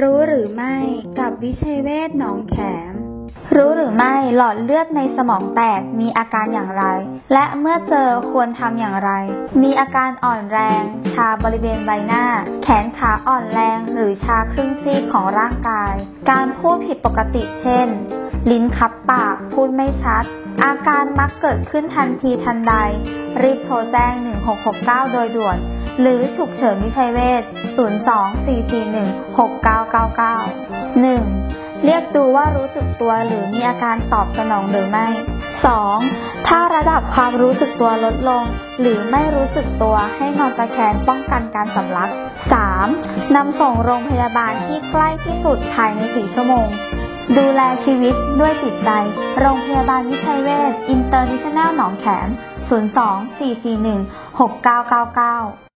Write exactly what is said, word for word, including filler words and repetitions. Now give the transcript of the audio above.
รู้หรือไม่กับวิชัยเวชหนองแขมรู้หรือไม่หลอดเลือดในสมองแตกมีอาการอย่างไรและเมื่อเจอควรทำอย่างไรมีอาการอ่อนแรงชาบริเวณใบหน้าแขนขาอ่อนแรงหรือชาครึ่งซีกของร่างกายการพูดผิดปกติเช่นลิ้นคับปากพูดไม่ชัดอาการมักเกิดขึ้นทันทีทันใดรีบโทรแจ้งหนึ่งหกหกเก้าโดยด่วนหรือฉุกเฉินวิชัยเวชศูนย์ สอง สี่ สี่ หนึ่ง หก เก้า เก้า เก้า หนึ่งเรียกดูว่ารู้สึกตัวหรือมีอาการตอบสนองหรือไม่สองถ้าระดับความรู้สึกตัวลดลงหรือไม่รู้สึกตัวให้นอนตะแคงป้องกันการสำลักสามนำส่งโรงพยาบาลที่ใกล้ที่สุดภายในสี่ชั่วโมงดูแลชีวิตด้วยจิตใจโรงพยาบาลวิชัยเวชอินเตอร์เนชั่นแนลหนองแขม ศูนย์ สอง สี่ สี่ หนึ่ง หก เก้า เก้า เก้า